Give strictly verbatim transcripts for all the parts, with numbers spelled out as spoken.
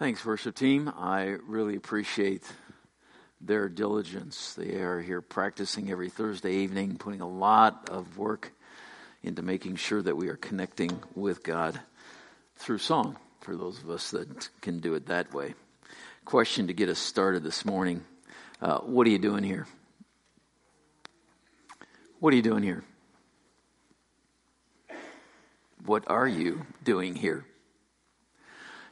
Thanks, worship team. I really appreciate their diligence. They are here practicing every Thursday evening, putting a lot of work into making sure that we are connecting with God through song, for those of us that can do it that way. Question to get us started this morning. Uh, what are you doing here? What are you doing here? What are you doing here?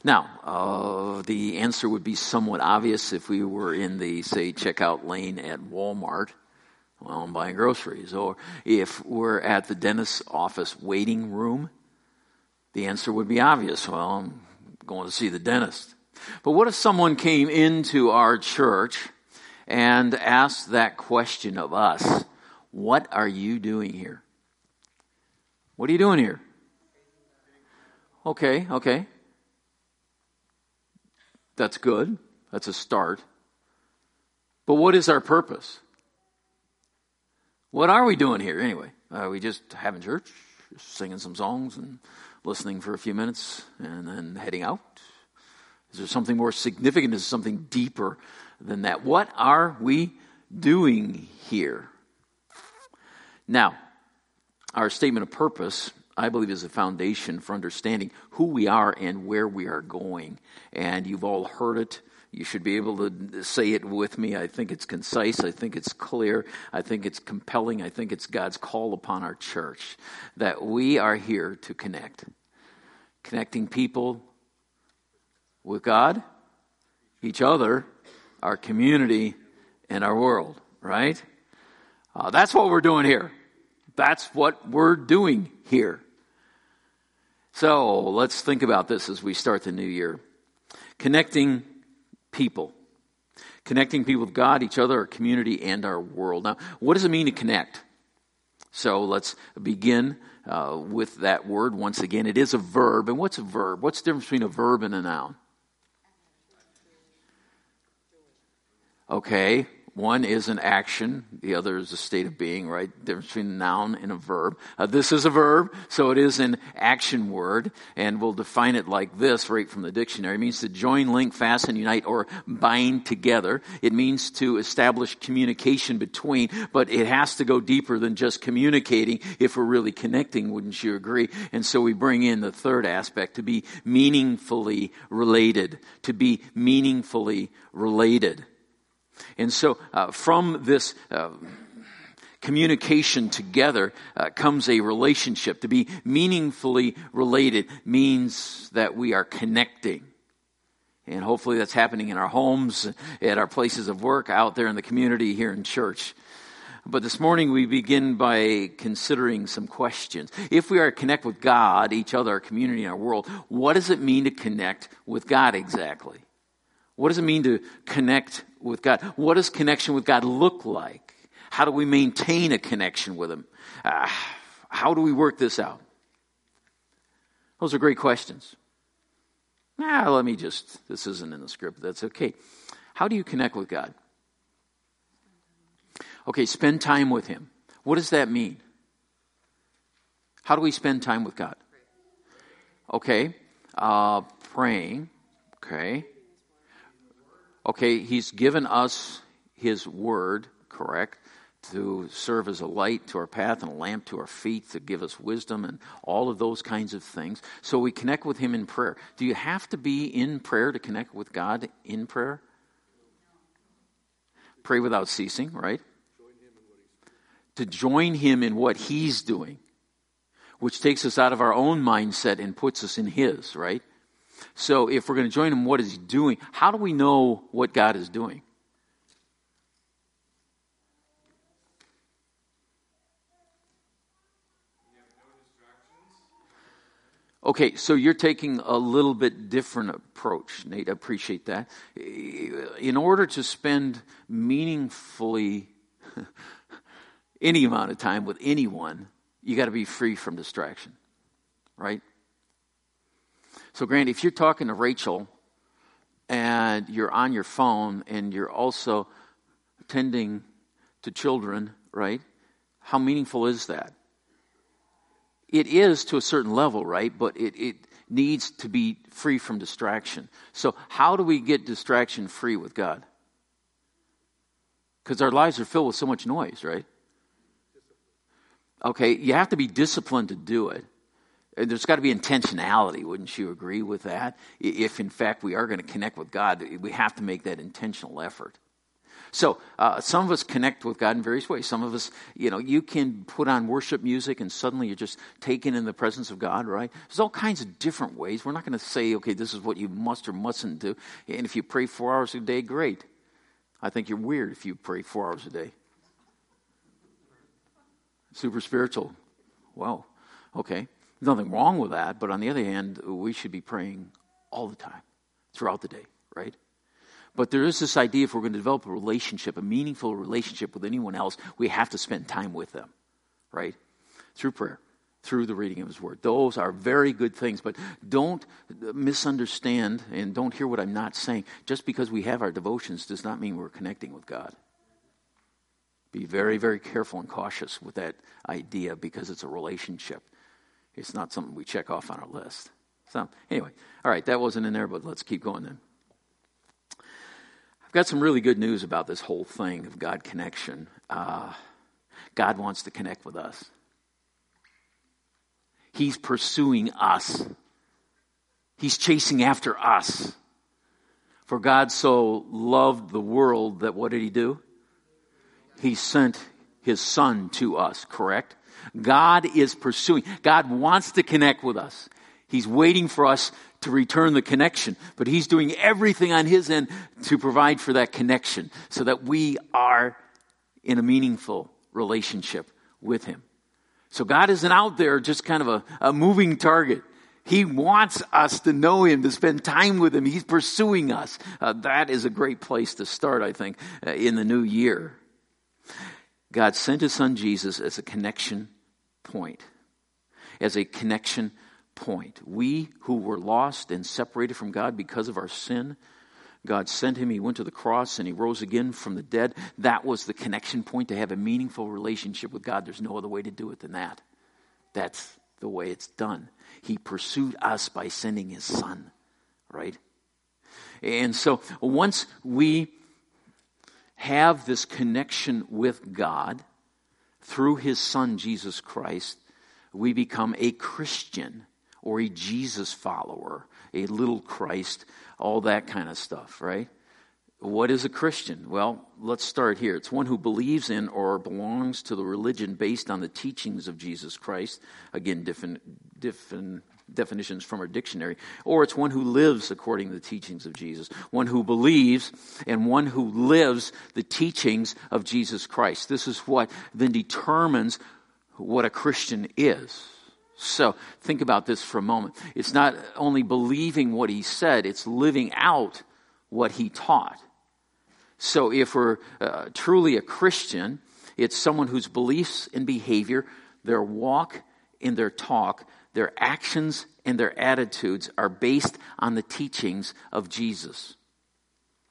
Now, uh, the answer would be somewhat obvious if we were in the, say, checkout lane at Walmart while I'm buying groceries, or if we're at the dentist's office waiting room, the answer would be obvious. Well, I'm going to see the dentist. But what if someone came into our church and asked that question of us? What are you doing here? What are you doing here? Okay, okay. That's good. That's a start. But what is our purpose? What are we doing here anyway? Are we just having church, just singing some songs and listening for a few minutes and then heading out? Is there something more significant? Is there something deeper than that? What are we doing here? Now, our statement of purpose, I believe, is a foundation for understanding who we are and where we are going. And you've all heard it. You should be able to say it with me. I think it's concise. I think it's clear. I think it's compelling. I think it's God's call upon our church that we are here to connect. Connecting people with God, each other, our community, and our world, right? Uh, that's what we're doing here. That's what we're doing here. So let's think about this as we start the new year. Connecting people. Connecting people with God, each other, our community, and our world. Now, what does it mean to connect? So let's begin uh, with that word once again. It is a verb. And what's a verb? What's the difference between a verb and a noun? Okay. One is an action, the other is a state of being, right? The difference between a noun and a verb. Uh, this is a verb, so it is an action word, and we'll define it like this right from the dictionary. It means to join, link, fasten, unite, or bind together. It means to establish communication between, but it has to go deeper than just communicating if we're really connecting, wouldn't you agree? And so we bring in the third aspect, to be meaningfully related, to be meaningfully related. And so uh, from this uh, communication together uh, comes a relationship. To be meaningfully related means that we are connecting. And hopefully that's happening in our homes, at our places of work, out there in the community, here in church. But this morning we begin by considering some questions. If we are to connect with God, each other, our community, and our world, what does it mean to connect with God exactly? What does it mean to connect with God? What does connection with God look like? How do we maintain a connection with Him? Uh, how do we work this out? Those are great questions. Nah, let me just, this isn't in the script. That's okay. How do you connect with God? Okay, spend time with Him. What does that mean? How do we spend time with God? Okay, uh, praying. Okay. Okay, He's given us His word, correct, to serve as a light to our path and a lamp to our feet, to give us wisdom and all of those kinds of things. So we connect with Him in prayer. Do you have to be in prayer to connect with God in prayer? Pray without ceasing, right? To join Him in what He's doing, which takes us out of our own mindset and puts us in His, right? So if we're going to join Him, what is He doing? How do we know what God is doing? Okay, so you're taking a little bit different approach, Nate. I appreciate that. In order to spend meaningfully any amount of time with anyone, you got to be free from distraction, right? So, Grant, if you're talking to Rachel and you're on your phone and you're also tending to children, right, how meaningful is that? It is to a certain level, right, but it, it needs to be free from distraction. So how do we get distraction free with God? Because our lives are filled with so much noise, right? Okay, you have to be disciplined to do it. There's got to be intentionality, wouldn't you agree with that? If, in fact, we are going to connect with God, we have to make that intentional effort. So uh, some of us connect with God in various ways. Some of us, you know, you can put on worship music and suddenly you're just taken in the presence of God, right? There's all kinds of different ways. We're not going to say, okay, this is what you must or mustn't do. And if you pray four hours a day, great. I think you're weird if you pray four hours a day. Super spiritual. Wow. Okay. Nothing wrong with that, but on the other hand, we should be praying all the time, throughout the day, right? But there is this idea, if we're going to develop a relationship, a meaningful relationship with anyone else, we have to spend time with them, right? Through prayer, through the reading of His Word. Those are very good things, but don't misunderstand and don't hear what I'm not saying. Just because we have our devotions does not mean we're connecting with God. Be very, very careful and cautious with that idea, because it's a relationship. It's not something we check off on our list. So anyway, all right, that wasn't in there, but let's keep going then. I've got some really good news about this whole thing of God connection. Uh, God wants to connect with us. He's pursuing us. He's chasing after us. For God so loved the world that what did He do? He sent His Son to us, correct? God is pursuing. God wants to connect with us. He's waiting for us to return the connection, but He's doing everything on His end to provide for that connection so that we are in a meaningful relationship with Him. So God isn't out there just kind of a, a moving target. He wants us to know Him, to spend time with Him. He's pursuing us. Uh, that is a great place to start, I think, uh, in the new year. God sent His Son Jesus as a connection point. As a connection point. We who were lost and separated from God because of our sin, God sent Him. He went to the cross and He rose again from the dead. That was the connection point to have a meaningful relationship with God. There's no other way to do it than that. That's the way it's done. He pursued us by sending His Son, right? And so once we have this connection with God through His Son, Jesus Christ, we become a Christian or a Jesus follower, a little Christ, all that kind of stuff, right? What is a Christian? Well, let's start here. It's one who believes in or belongs to the religion based on the teachings of Jesus Christ. Again, different, different definitions from our dictionary. Or it's one who lives according to the teachings of Jesus. One who believes and one who lives the teachings of Jesus Christ. This is what then determines what a Christian is. So think about this for a moment. It's not only believing what He said, it's living out what He taught. So if we're uh, truly a Christian, it's someone whose beliefs and behavior, their walk and their talk, their actions and their attitudes are based on the teachings of Jesus.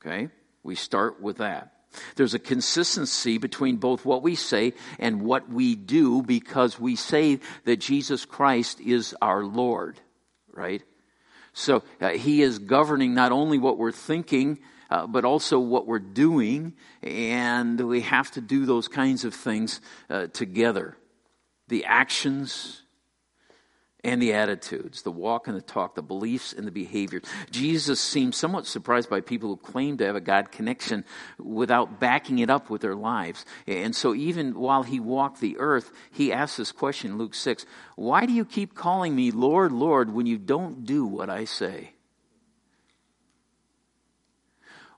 Okay? We start with that. There's a consistency between both what we say and what we do, because we say that Jesus Christ is our Lord, right? So uh, He is governing not only what we're thinking, uh, but also what we're doing, and we have to do those kinds of things uh, together. The actions and the attitudes, the walk and the talk, the beliefs and the behaviors. Jesus seemed somewhat surprised by people who claimed to have a God connection without backing it up with their lives. And so even while He walked the earth, He asked this question in Luke six, "Why do you keep calling me Lord, Lord, when you don't do what I say?"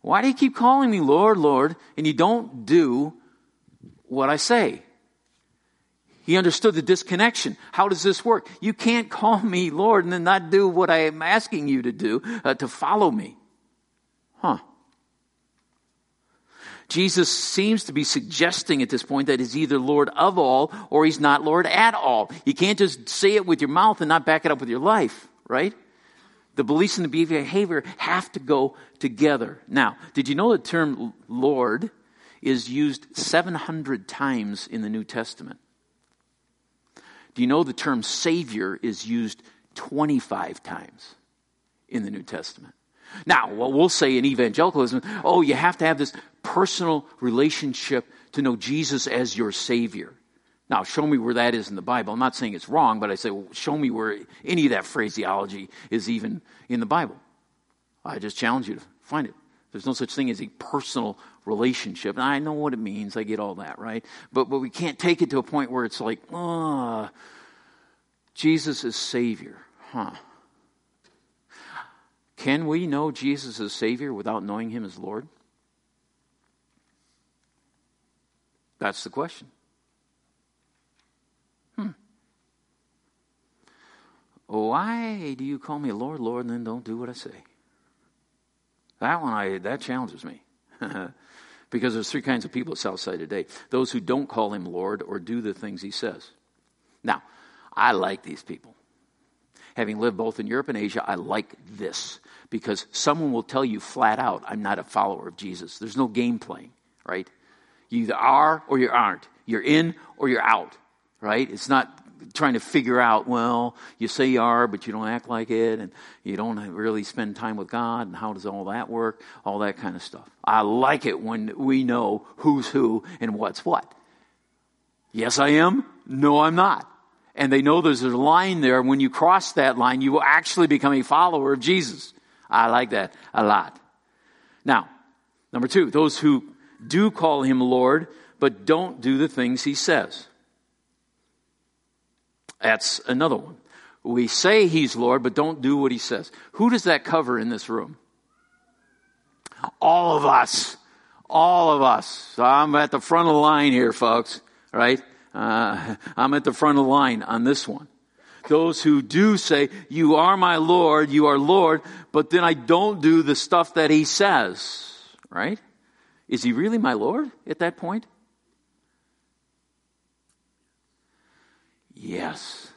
Why do you keep calling me Lord, Lord, and you don't do what I say? He understood the disconnection. How does this work? You can't call me Lord and then not do what I am asking you to do, uh, to follow me. Huh. Jesus seems to be suggesting at this point that He's either Lord of all or He's not Lord at all. You can't just say it with your mouth and not back it up with your life, right? The beliefs and the behavior have to go together. Now, did you know the term Lord is used seven hundred times in the New Testament? Do you know the term Savior is used twenty-five times in the New Testament. Now, what we'll say in evangelicalism, oh, you have to have this personal relationship to know Jesus as your Savior. Now, show me where that is in the Bible. I'm not saying it's wrong, but I say, well, show me where any of that phraseology is even in the Bible. I just challenge you to find it. There's no such thing as a personal relationship. And I know what it means. I get all that, right? But but we can't take it to a point where it's like, oh, Jesus is Savior. Huh. Can we know Jesus as Savior without knowing Him as Lord? That's the question. Hmm. Why do you call me Lord, Lord, and then don't do what I say? That one, I that challenges me. Because there's three kinds of people at Southside today. Those who don't call Him Lord or do the things He says. Now, I like these people. Having lived both in Europe and Asia, I like this. Because someone will tell you flat out, I'm not a follower of Jesus. There's no game playing, right? You either are or you aren't. You're in or you're out, right? It's not trying to figure out, well, you say you are, but you don't act like it, and you don't really spend time with God, and how does all that work, all that kind of stuff. I like it when we know who's who and what's what. Yes, I am. No, I'm not. And they know there's a line there. When you cross that line, you will actually become a follower of Jesus. I like that a lot. Now, number two, those who do call Him Lord, but don't do the things He says. That's another one. We say He's Lord, but don't do what He says. Who does that cover in this room? All of us. All of us. So I'm at the front of the line here, folks. Right? Uh, I'm at the front of the line on this one. Those who do say, you are my Lord, you are Lord, but then I don't do the stuff that He says. Right? Is He really my Lord at that point? Yes.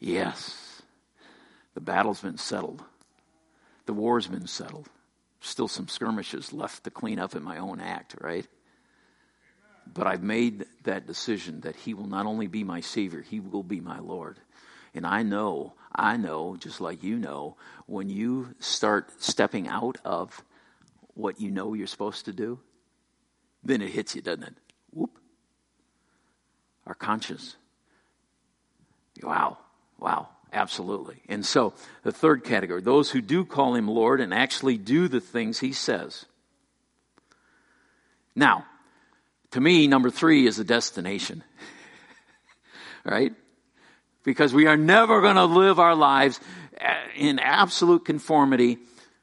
Yes. The battle's been settled. The war's been settled. Still some skirmishes left to clean up in my own act, right? But I've made that decision that He will not only be my Savior, He will be my Lord. And I know, I know, just like you know, when you start stepping out of what you know you're supposed to do, then it hits you, doesn't it? Whoop. Our conscience. Wow, wow, absolutely. And so the third category, those who do call Him Lord and actually do the things He says. Now, to me, number three is the destination, right? Because we are never going to live our lives in absolute conformity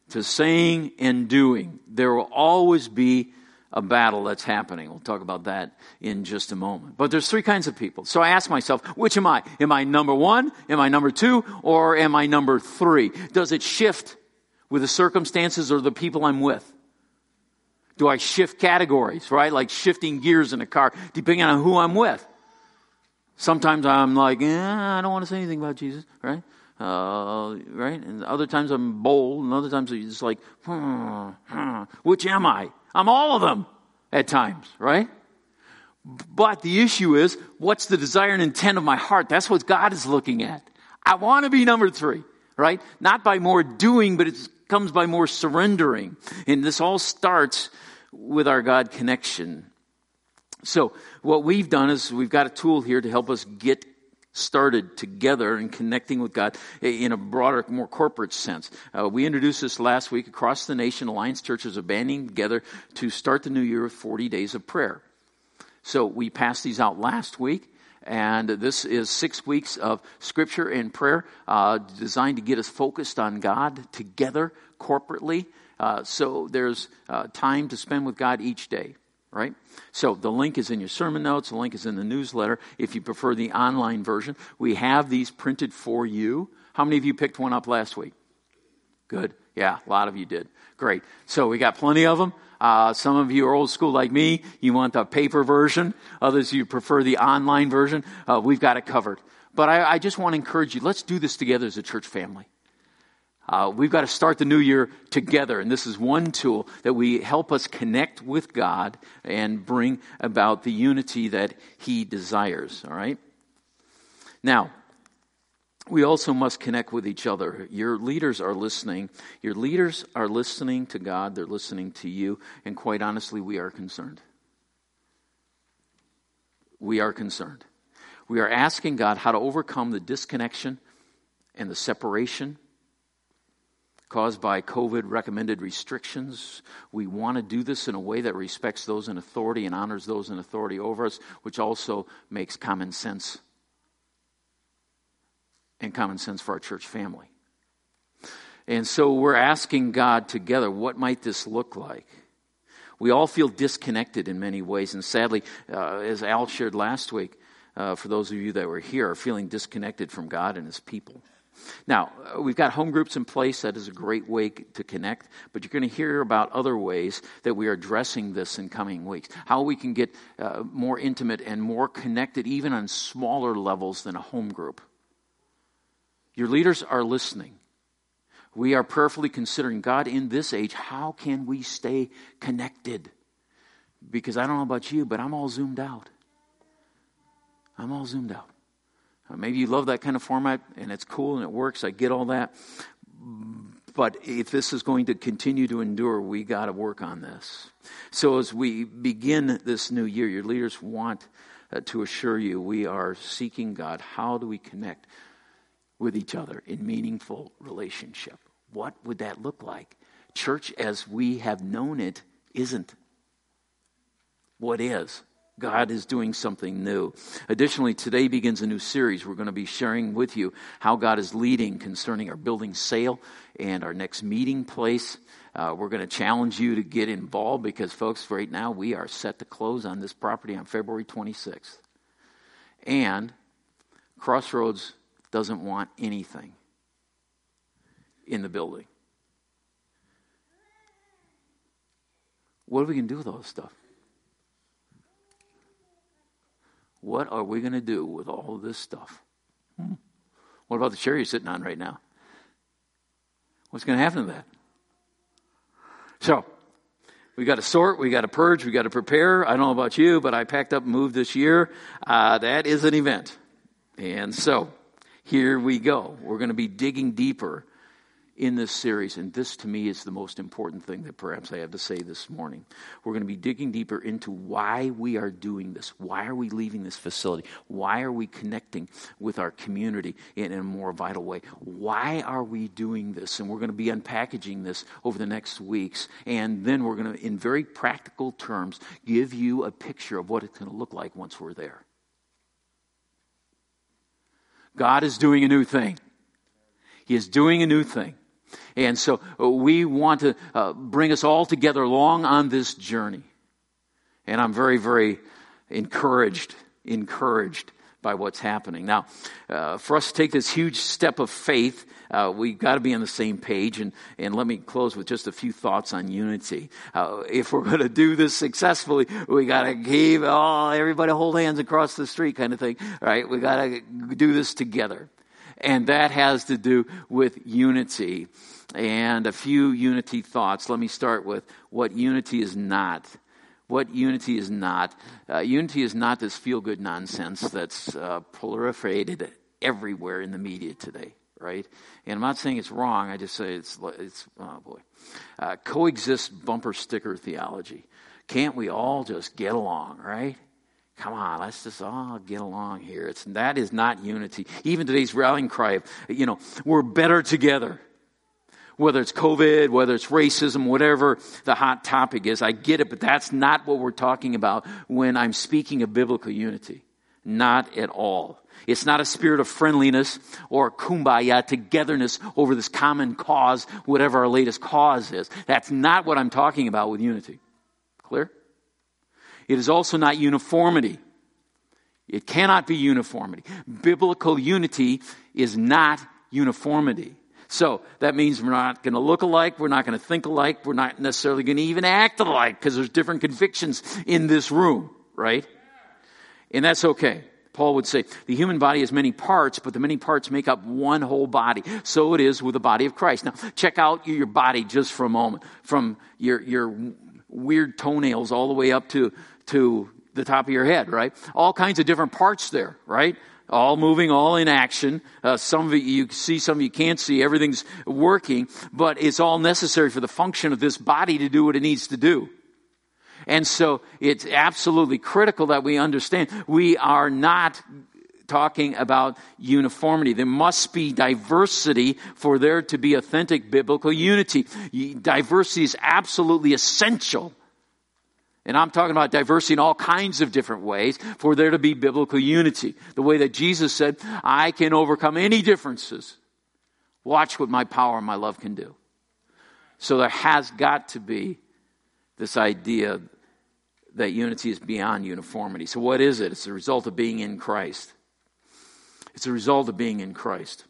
to saying and doing. There will always be a battle that's happening. We'll talk about that in just a moment. But there's three kinds of people. So I ask myself, which am I? Am I number one? Am I number two? Or am I number three? Does it shift with the circumstances or the people I'm with? Do I shift categories, right? Like shifting gears in a car, depending on who I'm with. Sometimes I'm like, eh, I don't want to say anything about Jesus, right? Uh, right? And other times I'm bold, and other times I'm just like, hmm, hmm. Which am I? I'm all of them at times, right? But the issue is, what's the desire and intent of my heart? That's what God is looking at. I want to be number three, right? Not by more doing, but it comes by more surrendering. And this all starts with our God connection. So what we've done is we've got a tool here to help us get started together and connecting with God in a broader, more corporate sense. Uh, we introduced this last week. Across the nation, Alliance Churches are banding together to start the new year with forty days of prayer. So we passed these out last week, and this is six weeks of scripture and prayer uh, designed to get us focused on God together corporately. Uh, so there's uh, time to spend with God each day. Right? So the link is in your sermon notes. The link is in the newsletter. If you prefer the online version, we have these printed for you. How many of you picked one up last week? Good. Yeah, a lot of you did. Great. So we got plenty of them. Uh, some of you are old school like me. You want the paper version. Others, you prefer the online version. Uh, we've got it covered. But I, I just want to encourage you, let's do this together as a church family. Uh, we've got to start the new year together, and this is one tool that we help us connect with God and bring about the unity that He desires, all right? Now, we also must connect with each other. Your leaders are listening. Your leaders are listening to God. They're listening to you. And quite honestly, we are concerned. We are concerned. We are asking God how to overcome the disconnection and the separation caused by COVID-recommended restrictions. We want to do this in a way that respects those in authority and honors those in authority over us, which also makes common sense, and common sense for our church family. And so we're asking God together, what might this look like? We all feel disconnected in many ways, and sadly, uh, as Al shared last week, uh, for those of you that were here, are feeling disconnected from God and His people. Now, we've got home groups in place. That is a great way to connect, but you're going to hear about other ways that we are addressing this in coming weeks, how we can get uh, more intimate and more connected even on smaller levels than a home group. Your leaders are listening. We are prayerfully considering, God, in this age, how can we stay connected? Because I don't know about you, but I'm all zoomed out. I'm all zoomed out. Maybe you love that kind of format, and it's cool, and it works. I get all that. But if this is going to continue to endure, we got to work on this. So as we begin this new year, your leaders want to assure you we are seeking God. How do we connect with each other in meaningful relationship? What would that look like? Church as we have known it isn't. What is? God is doing something new. Additionally, today begins a new series. We're going to be sharing with you how God is leading concerning our building sale and our next meeting place. Uh, we're going to challenge you to get involved because, folks, right now we are set to close on this property on February twenty-sixth. And Crossroads doesn't want anything in the building. What are we going to do with all this stuff? What are we going to do with all of this stuff? Hmm. What about the chair you're sitting on right now? What's going to happen to that? So, we got to sort, we got to purge, we got to prepare. I don't know about you, but I packed up and moved this year. Uh, that is an event. And so, here we go. We're going to be digging deeper in this series, and this to me is the most important thing that perhaps I have to say this morning. We're going to be digging deeper into why we are doing this. Why are we leaving this facility? Why are we connecting with our community in a more vital way? Why are we doing this? And we're going to be unpackaging this over the next weeks, and then we're going to, in very practical terms, give you a picture of what it's going to look like once we're there. God is doing a new thing. He is doing a new thing. And so we want to uh, bring us all together along on this journey. And I'm very, very encouraged, encouraged by what's happening. Now, uh, for us to take this huge step of faith, uh, we've got to be on the same page. And, and let me close with just a few thoughts on unity. Uh, if we're going to do this successfully, we got to keep, oh, everybody hold hands across the street kind of thing. All right, we got to do this together. And that has to do with unity. And a few unity thoughts. Let me start with what unity is not. What unity is not. Uh, unity is not this feel-good nonsense that's uh, proliferated everywhere in the media today, right? And I'm not saying it's wrong. I just say it's, it's oh boy. Uh, coexist bumper sticker theology. Can't we all just get along, right? Come on, let's just all get along here. It's, that is not unity. Even today's rallying cry of, you know, we're better together. Whether it's COVID, whether it's racism, whatever the hot topic is, I get it, but that's not what we're talking about when I'm speaking of biblical unity. Not at all. It's not a spirit of friendliness or kumbaya togetherness over this common cause, whatever our latest cause is. That's not what I'm talking about with unity. Clear? It is also not uniformity. It cannot be uniformity. Biblical unity is not uniformity. So that means we're not going to look alike. We're not going to think alike. We're not necessarily going to even act alike because there's different convictions in this room, right? And that's okay. Paul would say, the human body has many parts, but the many parts make up one whole body. So it is with the body of Christ. Now, check out your body just for a moment. From your your weird toenails all the way up to, to the top of your head, right? All kinds of different parts there, right? all moving, all in action. Uh, some of it you see, some of you can't see. Everything's working, but it's all necessary for the function of this body to do what it needs to do. And so it's absolutely critical that we understand we are not talking about uniformity. There must be diversity for there to be authentic biblical unity. Diversity is absolutely essential. And I'm talking about diversity in all kinds of different ways for there to be biblical unity. The way that Jesus said, I can overcome any differences. Watch what my power and my love can do. So there has got to be this idea that unity is beyond uniformity. So what is it? It's the result of being in Christ. It's a result of being in Christ.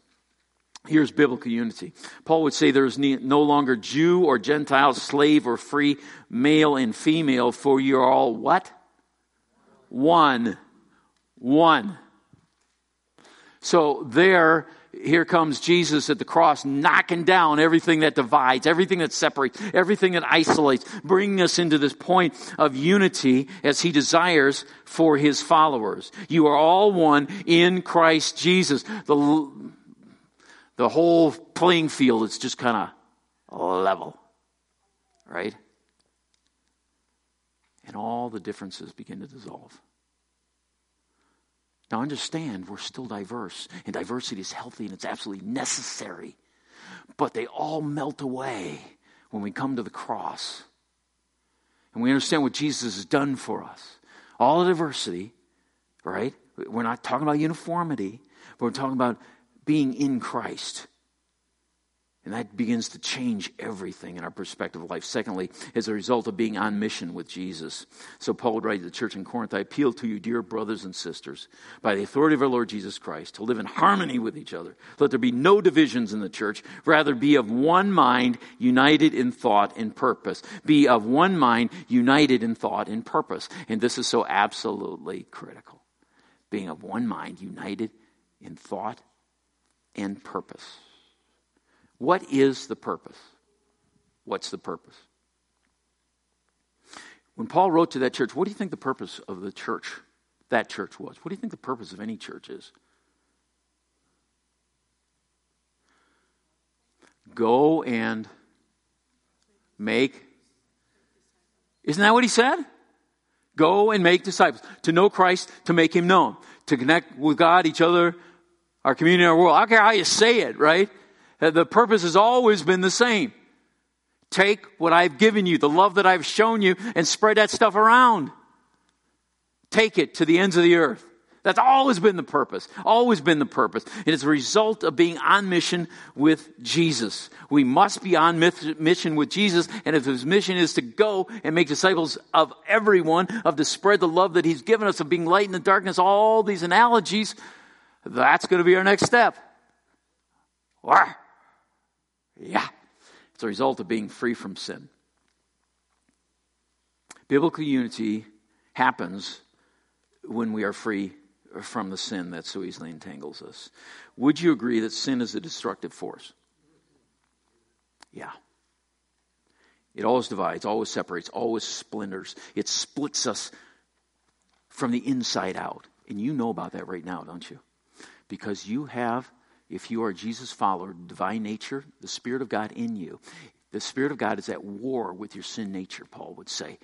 Here's biblical unity. Paul would say there is no longer Jew or Gentile, slave or free, male and female, for you are all what? One. One. So there, here comes Jesus at the cross, knocking down everything that divides, everything that separates, everything that isolates, bringing us into this point of unity as he desires for his followers. You are all one in Christ Jesus. The The whole playing field is just kind of level, right? And all the differences begin to dissolve. Now understand, we're still diverse, and diversity is healthy and it's absolutely necessary. But they all melt away when we come to the cross. And we understand what Jesus has done for us. All the diversity, right? We're not talking about uniformity, but we're talking about being in Christ. And that begins to change everything in our perspective of life. Secondly, as a result of being on mission with Jesus. So Paul would write to the church in Corinth, I appeal to you, dear brothers and sisters, by the authority of our Lord Jesus Christ, to live in harmony with each other. Let there be no divisions in the church. Rather, be of one mind, united in thought and purpose. Be of one mind, united in thought and purpose. And this is so absolutely critical. Being of one mind, united in thought and purpose. What is the purpose? What's the purpose? When Paul wrote to that church, what do you think the purpose of the church, that church was? What do you think the purpose of any church is? Go and make. Isn't that what he said? Go and make disciples. To know Christ, to make him known. To connect with God, each other, our community, our world. I don't care how you say it, right? The purpose has always been the same. Take what I've given you, the love that I've shown you, and spread that stuff around. Take it to the ends of the earth. That's always been the purpose. Always been the purpose. And it's a result of being on mission with Jesus. We must be on mission with Jesus. And if his mission is to go and make disciples of everyone, of to spread the love that he's given us, of being light in the darkness, all these analogies, that's going to be our next step. Yeah. It's a result of being free from sin. Biblical unity happens when we are free from the sin that so easily entangles us. Would you agree that sin is a destructive force? Yeah. It always divides, always separates, always splinters. It splits us from the inside out. And you know about that right now, don't you? Because you have, if you are a Jesus follower, divine nature, the Spirit of God in you. The Spirit of God is at war with your sin nature, Paul would say,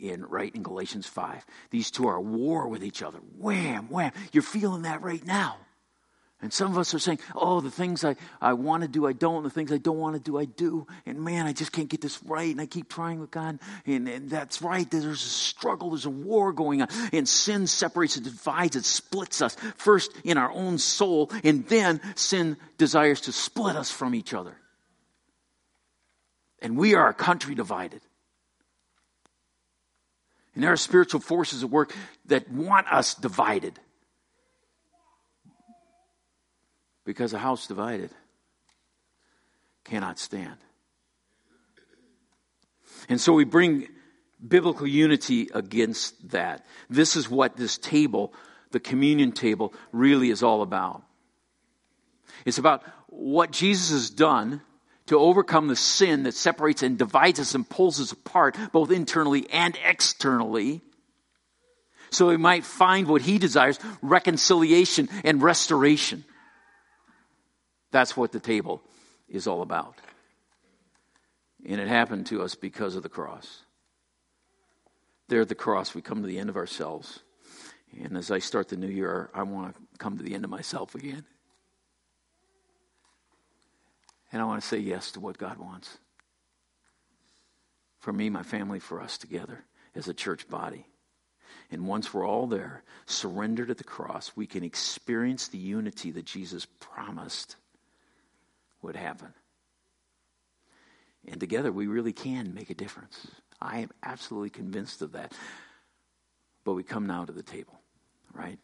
in right in Galatians five. These two are at war with each other. Wham, wham. You're feeling that right now. And some of us are saying, oh, the things I, I want to do, I don't. The things I don't want to do, I do. And man, I just can't get this right. And I keep trying with God. And, and that's right. There's a struggle. There's a war going on. And sin separates, it divides, it splits us. First in our own soul. And then sin desires to split us from each other. And we are a country divided. And there are spiritual forces at work that want us divided. Because a house divided cannot stand. And so we bring biblical unity against that. This is what this table, the communion table, really is all about. It's about what Jesus has done to overcome the sin that separates and divides us and pulls us apart, both internally and externally, so he might find what he desires, reconciliation and restoration. That's what the table is all about. And it happened to us because of the cross. There at the cross, we come to the end of ourselves. And as I start the new year, I want to come to the end of myself again. And I want to say yes to what God wants. For me, my family, for us together as a church body. And once we're all there, surrendered at the cross, we can experience the unity that Jesus promised would happen. And together, we really can make a difference. I am absolutely convinced of that. But we come now to the table, right?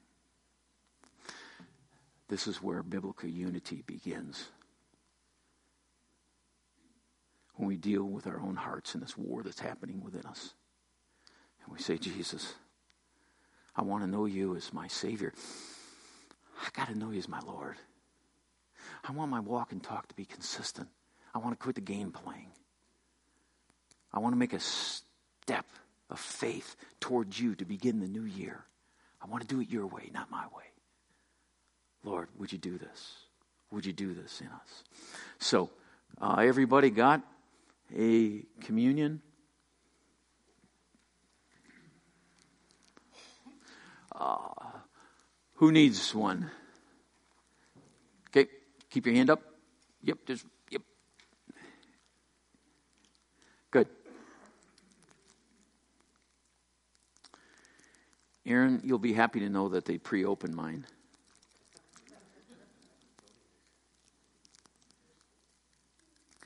This is where biblical unity begins. When we deal with our own hearts in this war that's happening within us. And we say, Jesus, I want to know you as my Savior. I got to know you as my Lord. I want my walk and talk to be consistent. I want to quit the game playing. I want to make a step of faith towards you to begin the new year. I want to do it your way, not my way. Lord, would you do this? Would you do this in us? So, uh, everybody got a communion? Uh, who needs one? Okay, keep your hand up. Yep, just... Aaron, you'll be happy to know that they pre-opened mine.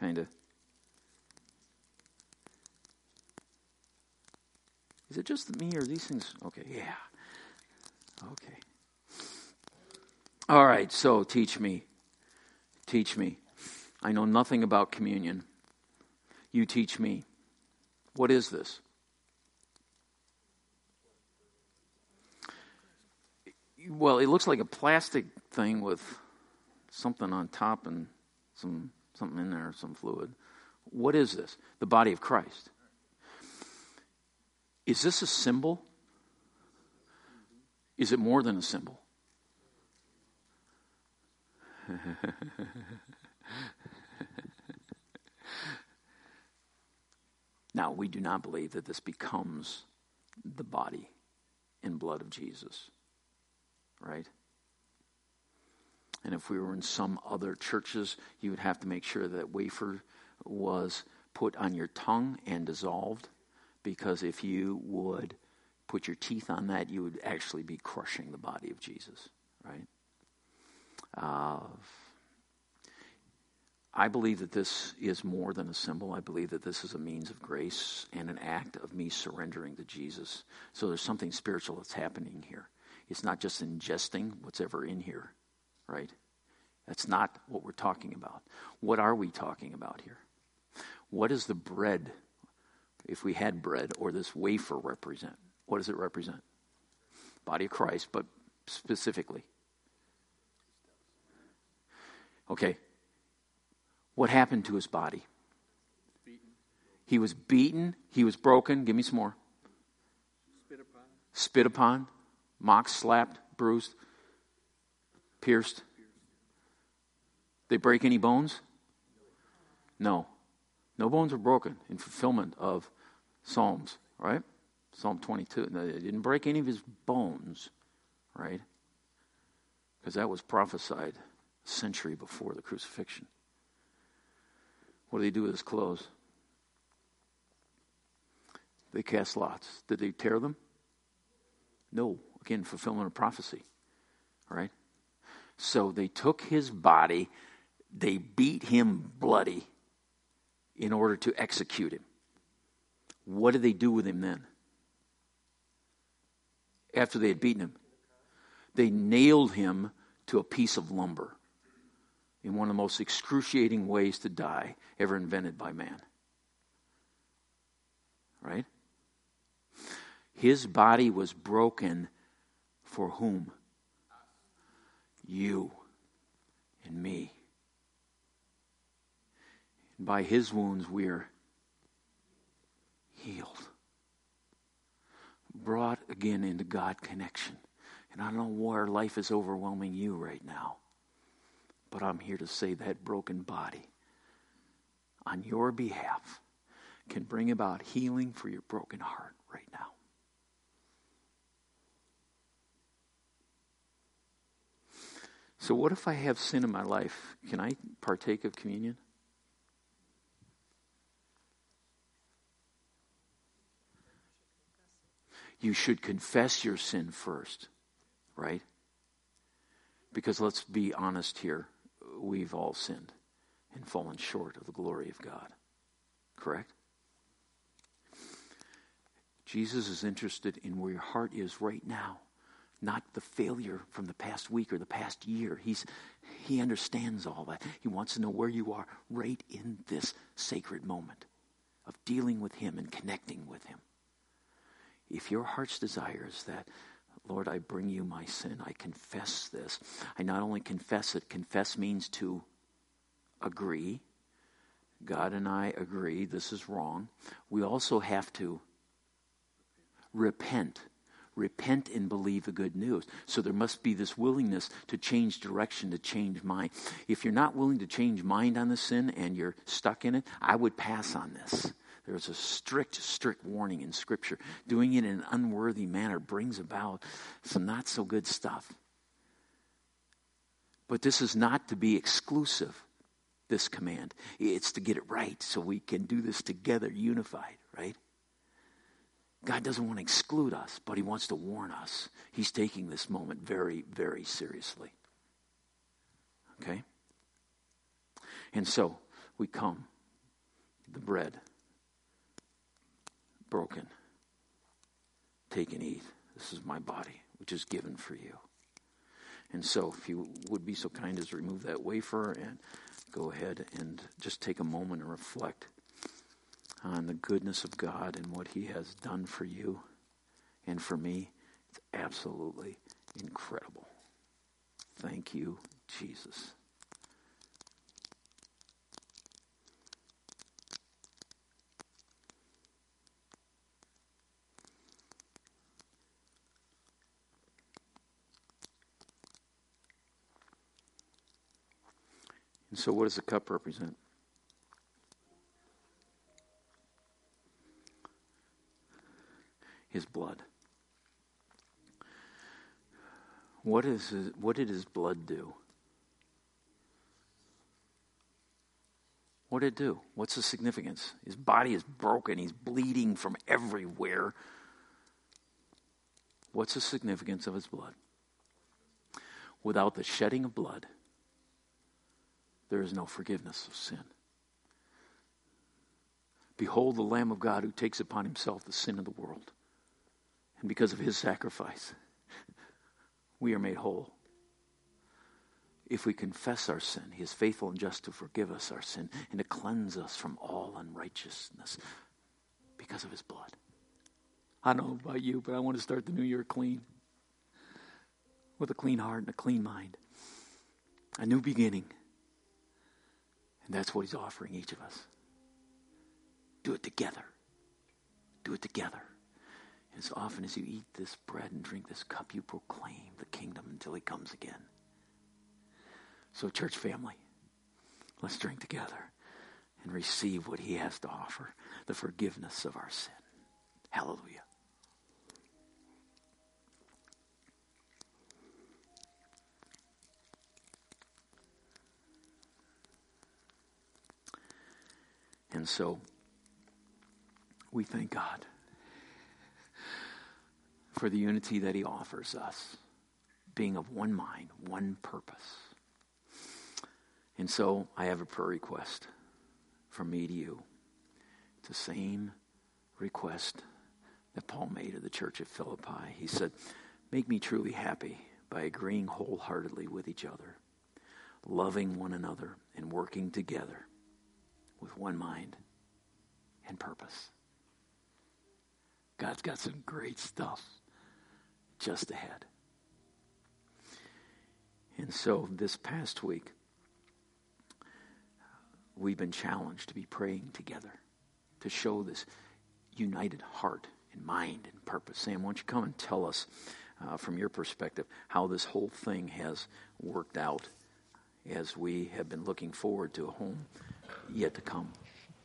Kind of. Is it just me or these things? Okay, yeah. Okay. All right, so teach me. Teach me. I know nothing about communion. You teach me. What is this? Well, it looks like a plastic thing with something on top and some something in there, some fluid. What is this? The body of Christ. Is this a symbol? Is it more than a symbol? Now, we do not believe that this becomes the body and blood of Jesus. Right? And if we were in some other churches, you would have to make sure that wafer was put on your tongue and dissolved, because if you would put your teeth on that, you would actually be crushing the body of Jesus, right? Uh, I believe that this is more than a symbol. I believe that this is a means of grace and an act of me surrendering to Jesus. So there's something spiritual that's happening here. It's not just ingesting what's ever in here, right? That's not what we're talking about. What are we talking about here? What is the bread, if we had bread, or this wafer represent? What does it represent? Body of Christ, but specifically. Okay. What happened to his body? He was beaten. He was broken. Give me some more. Spit upon. Spit upon. Mocked, slapped, bruised, pierced. They break any bones? No. No bones were broken in fulfillment of Psalms, right? Psalm twenty-two. No, they didn't break any of his bones, right? Because that was prophesied a century before the crucifixion. What do they do with his clothes? They cast lots. Did they tear them? No. Again, fulfillment of prophecy, right? So they took his body, they beat him bloody in order to execute him. What did they do with him then? After they had beaten him, they nailed him to a piece of lumber in one of the most excruciating ways to die ever invented by man, right? His body was broken for whom? You and me. And by his wounds we are healed. brought again into God connection. And I don't know where life is overwhelming you right now, but I'm here to say that broken body on your behalf can bring about healing for your broken heart right now. So what if I have sin in my life? Can I partake of communion? You should confess your sin first, right? Because let's be honest here, we've all sinned and fallen short of the glory of God, correct? Jesus is interested in where your heart is right now, not the failure from the past week or the past year. He's, he understands all that. He wants to know where you are right in this sacred moment of dealing with him and connecting with him. If your heart's desire is that, Lord, I bring you my sin, I confess this. I not only confess it, confess means to agree. God and I agree, this is wrong. We also have to repent. Repent and believe the good news. So there must be this willingness to change direction, to change mind. If you're not willing to change mind on the sin and you're stuck in it, I would pass on this. There's a strict, strict warning in Scripture. Doing it in an unworthy manner brings about some not so good stuff. But this is not to be exclusive, this command. It's to get it right so we can do this together, unified, right? God doesn't want to exclude us, but he wants to warn us. He's taking this moment very, very seriously. Okay? And so we come, the bread broken. Take and eat. This is my body, which is given for you. And so if you would be so kind as to remove that wafer and go ahead and just take a moment and reflect on the goodness of God and what he has done for you and for me. It's absolutely incredible. Thank you, Jesus. And so what does the cup represent? His blood. What is his, what did his blood do? What did it do? What's the significance? His body is broken. He's bleeding from everywhere. What's the significance of his blood? Without the shedding of blood, there is no forgiveness of sin. Behold the Lamb of God who takes upon himself the sin of the world. And because of his sacrifice, we are made whole. If we confess our sin, he is faithful and just to forgive us our sin and to cleanse us from all unrighteousness because of his blood. I don't know about you, but I want to start the new year clean, with a clean heart and a clean mind. A new beginning. And that's what he's offering each of us. Do it together. Do it together. And as often as you eat this bread and drink this cup, you proclaim the kingdom until he comes again. So, church family, let's drink together and receive what he has to offer, the forgiveness of our sin. Hallelujah. And so, we thank God for the unity that he offers us, being of one mind, one purpose. And so, I have a prayer request from me to you. It's the same request that Paul made of the church at Philippi. He said, make me truly happy by agreeing wholeheartedly with each other, loving one another, and working together with one mind and purpose. God's got some great stuff just ahead. And so this past week, we've been challenged to be praying together, to show this united heart and mind and purpose. Sam, why don't you come and tell us uh, from your perspective how this whole thing has worked out as we have been looking forward to a home yet to come.